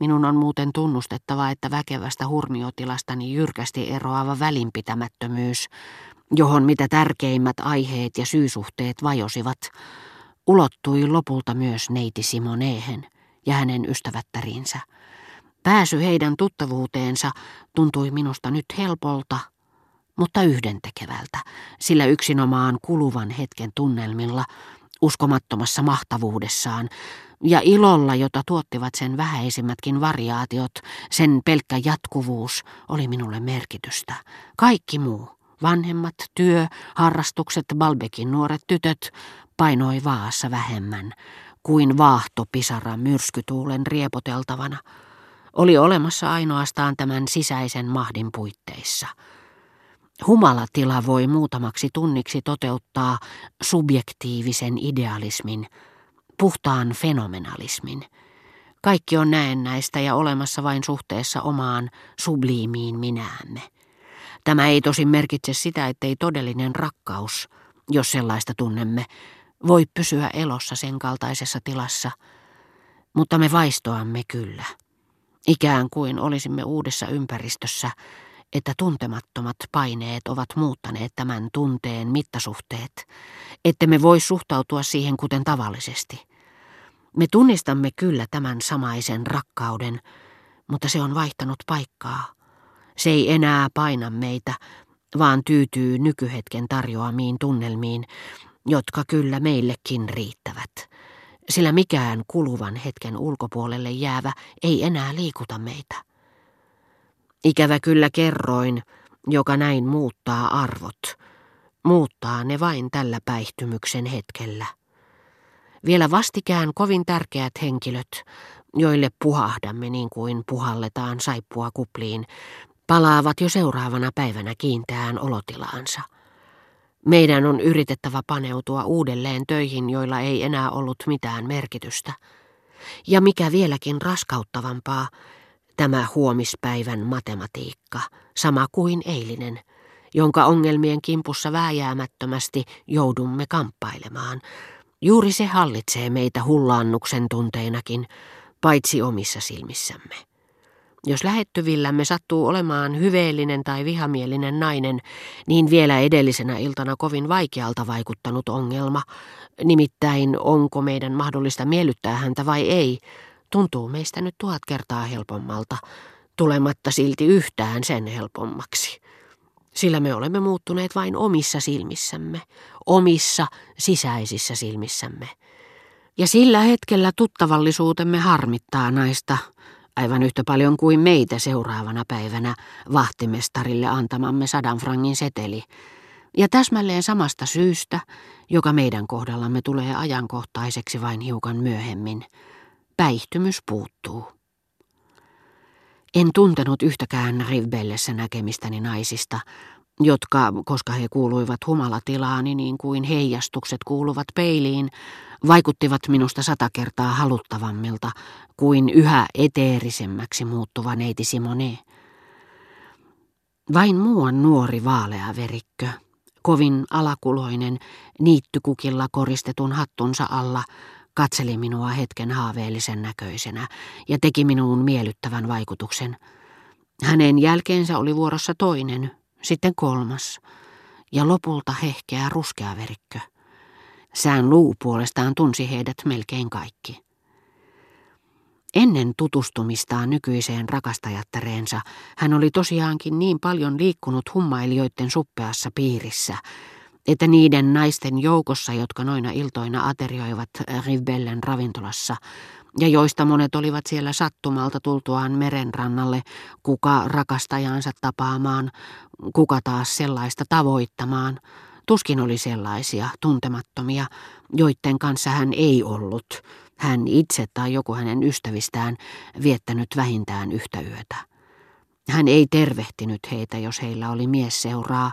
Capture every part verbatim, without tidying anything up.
Minun on muuten tunnustettava, että väkevästä hurmiotilastani jyrkästi eroava välinpitämättömyys, johon mitä tärkeimmät aiheet ja syysuhteet vajosivat, ulottui lopulta myös neiti Simoneen ja hänen ystävättäriinsä. Pääsy heidän tuttavuuteensa tuntui minusta nyt helpolta, mutta yhdentekevältä, sillä yksinomaan kuluvan hetken tunnelmilla, uskomattomassa mahtavuudessaan, ja ilolla, jota tuottivat sen vähäisimmätkin variaatiot, sen pelkkä jatkuvuus oli minulle merkitystä. Kaikki muu, vanhemmat, työ, harrastukset, Balbekin nuoret tytöt, painoi vaassa vähemmän kuin vaahtopisara myrskytuulen riepoteltavana. Oli olemassa ainoastaan tämän sisäisen mahdin puitteissa. Humalatila voi muutamaksi tunniksi toteuttaa subjektiivisen idealismin, puhtaan fenomenalismin. Kaikki on näennäistä ja olemassa vain suhteessa omaan subliimiin minäämme. Tämä ei tosin merkitse sitä, ettei todellinen rakkaus, jos sellaista tunnemme, voi pysyä elossa sen kaltaisessa tilassa, mutta me vaistoamme kyllä. Ikään kuin olisimme uudessa ympäristössä, että tuntemattomat paineet ovat muuttaneet tämän tunteen mittasuhteet, ettemme voi suhtautua siihen kuten tavallisesti. Me tunnistamme kyllä tämän samaisen rakkauden, mutta se on vaihtanut paikkaa. Se ei enää paina meitä, vaan tyytyy nykyhetken tarjoamiin tunnelmiin, jotka kyllä meillekin riittävät. Sillä mikään kuluvan hetken ulkopuolelle jäävä ei enää liikuta meitä. Ikävä kyllä kerroin, joka näin muuttaa arvot. Muuttaa ne vain tällä päihtymyksen hetkellä. Vielä vastikään kovin tärkeät henkilöt, joille puhahdamme niin kuin puhalletaan saippua kupliin, palaavat jo seuraavana päivänä kiinteään olotilaansa. Meidän on yritettävä paneutua uudelleen töihin, joilla ei enää ollut mitään merkitystä. Ja mikä vieläkin raskauttavampaa, tämä huomispäivän matematiikka, sama kuin eilinen, jonka ongelmien kimpussa vääjäämättömästi joudumme kamppailemaan. Juuri se hallitsee meitä hullaannuksen tunteinakin, paitsi omissa silmissämme. Jos lähettyvillämme sattuu olemaan hyveellinen tai vihamielinen nainen, niin vielä edellisenä iltana kovin vaikealta vaikuttanut ongelma, nimittäin onko meidän mahdollista miellyttää häntä vai ei, tuntuu meistä nyt tuhat kertaa helpommalta, tulematta silti yhtään sen helpommaksi. Sillä me olemme muuttuneet vain omissa silmissämme, omissa sisäisissä silmissämme. Ja sillä hetkellä tuttavallisuutemme harmittaa naista, aivan yhtä paljon kuin meitä seuraavana päivänä vahtimestarille antamamme sadan frangin seteli. Ja täsmälleen samasta syystä, joka meidän kohdallamme tulee ajankohtaiseksi vain hiukan myöhemmin. Päihtymys puuttuu. En tuntenut yhtäkään Rivbellessä näkemistäni naisista, jotka, koska he kuuluivat humalatilaani niin kuin heijastukset kuuluvat peiliin, vaikuttivat minusta sata kertaa haluttavammilta kuin yhä eteerisemmäksi muuttuva neiti Simone. Vain muuan nuori vaaleaverikkö, kovin alakuloinen, niittykukilla koristetun hattunsa alla, katseli minua hetken haaveellisen näköisenä ja teki minuun miellyttävän vaikutuksen. Hänen jälkeensä oli vuorossa toinen, sitten kolmas ja lopulta hehkeä ruskea verikkö. Sään luu puolestaan tunsi heidät melkein kaikki. Ennen tutustumistaan nykyiseen rakastajattareensa hän oli tosiaankin niin paljon liikkunut hummailijoiden suppeassa piirissä, että niiden naisten joukossa, jotka noina iltoina aterioivat Rivbellen ravintolassa, ja joista monet olivat siellä sattumalta tultuaan merenrannalle, kuka rakastajansa tapaamaan, kuka taas sellaista tavoittamaan, tuskin oli sellaisia tuntemattomia, joiden kanssa hän ei ollut, hän itse tai joku hänen ystävistään, viettänyt vähintään yhtä yötä. Hän ei tervehtinyt heitä, jos heillä oli miesseuraa,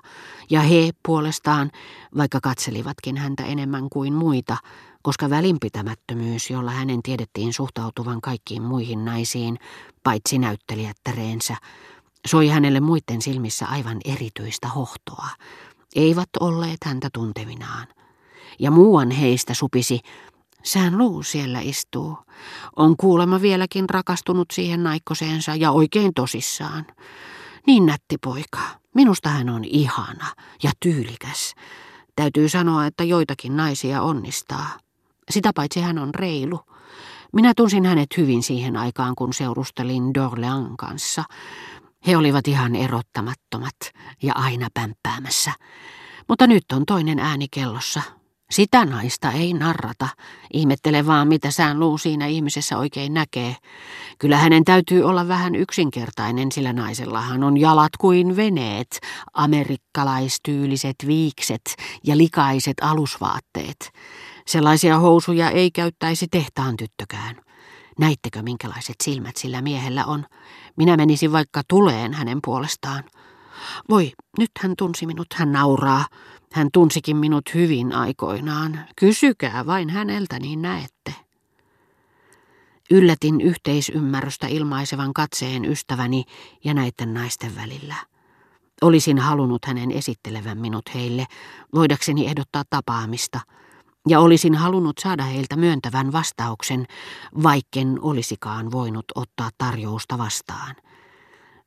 ja he puolestaan, vaikka katselivatkin häntä enemmän kuin muita, koska välinpitämättömyys, jolla hänen tiedettiin suhtautuvan kaikkiin muihin naisiin, paitsi näyttelijättäreensä, soi hänelle muiden silmissä aivan erityistä hohtoa, eivät olleet häntä tuntevinaan. Ja muuan heistä supisi, Sään luu siellä istuu. On kuulemma vieläkin rakastunut siihen naikkoseensa ja oikein tosissaan. Niin nätti poika. Minusta hän on ihana ja tyylikäs. Täytyy sanoa, että joitakin naisia onnistaa. Sitä paitsi hän on reilu. Minä tunsin hänet hyvin siihen aikaan, kun seurustelin d'Orléans kanssa. He olivat ihan erottamattomat ja aina pämppäämässä. Mutta nyt on toinen ääni kellossa. Sitä naista ei narrata. Ihmettele vaan, mitä sään luu siinä ihmisessä oikein näkee. Kyllä hänen täytyy olla vähän yksinkertainen, sillä naisellahan on jalat kuin veneet, amerikkalaistyyliset viikset ja likaiset alusvaatteet. Sellaisia housuja ei käyttäisi tehtaan tyttökään. Näittekö, minkälaiset silmät sillä miehellä on? Minä menisin vaikka tuleen hänen puolestaan. Voi, nyt hän tunsi minut, hän nauraa. Hän tunsikin minut hyvin aikoinaan. Kysykää vain häneltä, niin näette. Yllätin yhteisymmärrystä ilmaisevan katseen ystäväni ja näiden naisten välillä. Olisin halunnut hänen esittelevän minut heille, voidakseni ehdottaa tapaamista. Ja olisin halunnut saada heiltä myöntävän vastauksen, vaikken olisikaan voinut ottaa tarjousta vastaan.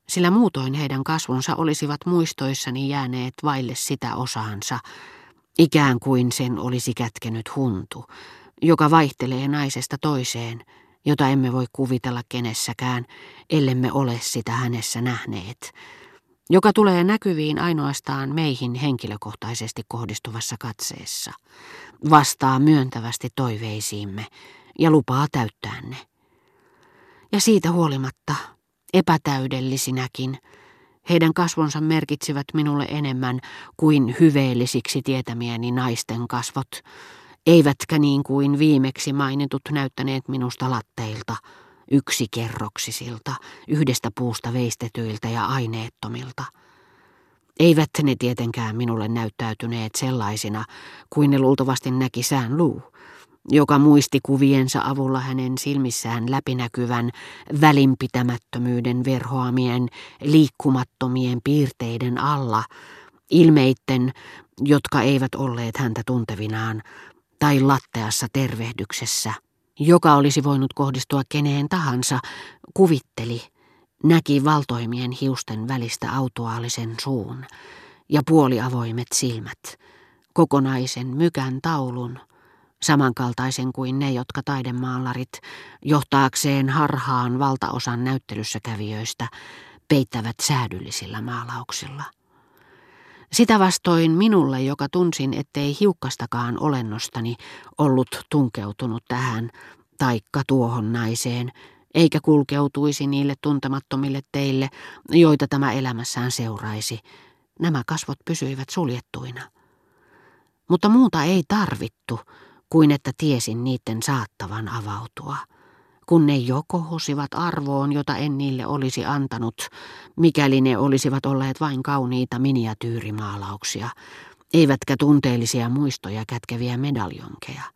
Sillä muutoin heidän kasvonsa olisivat muistoissani jääneet vaille sitä osaansa, ikään kuin sen olisi kätkenyt huntu, joka vaihtelee naisesta toiseen, jota emme voi kuvitella kenessäkään, ellemme ole sitä hänessä nähneet, joka tulee näkyviin ainoastaan meihin henkilökohtaisesti kohdistuvassa katseessa, vastaa myöntävästi toiveisiimme ja lupaa täyttää ne. Ja siitä huolimatta, epätäydellisinäkin, heidän kasvonsa merkitsivät minulle enemmän kuin hyveellisiksi tietämieni naisten kasvot, eivätkä niin kuin viimeksi mainitut näyttäneet minusta latteilta, yksikerroksisilta, yhdestä puusta veistetyiltä ja aineettomilta. Eivät ne tietenkään minulle näyttäytyneet sellaisina kuin ne luultavasti näki sään luu, joka muisti kuviensa avulla hänen silmissään läpinäkyvän välinpitämättömyyden verhoamien liikkumattomien piirteiden alla, ilmeitten, jotka eivät olleet häntä tuntevinaan, tai latteassa tervehdyksessä, joka olisi voinut kohdistua keneen tahansa, kuvitteli, näki valtoimien hiusten välistä autuaalisen suun ja puoliavoimet silmät, kokonaisen mykän taulun, samankaltaisen kuin ne, jotka taidemaalarit, johtaakseen harhaan valtaosan näyttelyssä kävijöistä, peittävät säädyllisillä maalauksilla. Sitä vastoin minulle, joka tunsin, ettei hiukkastakaan olennostani ollut tunkeutunut tähän taikka tuohon naiseen, eikä kulkeutuisi niille tuntemattomille teille, joita tämä elämässään seuraisi, nämä kasvot pysyivät suljettuina. Mutta muuta ei tarvittu kuin että tiesin niiden saattavan avautua, kun ne jo kohosivat arvoon, jota en niille olisi antanut, mikäli ne olisivat olleet vain kauniita miniatyyrimaalauksia, eivätkä tunteellisia muistoja kätkeviä medaljonkeja.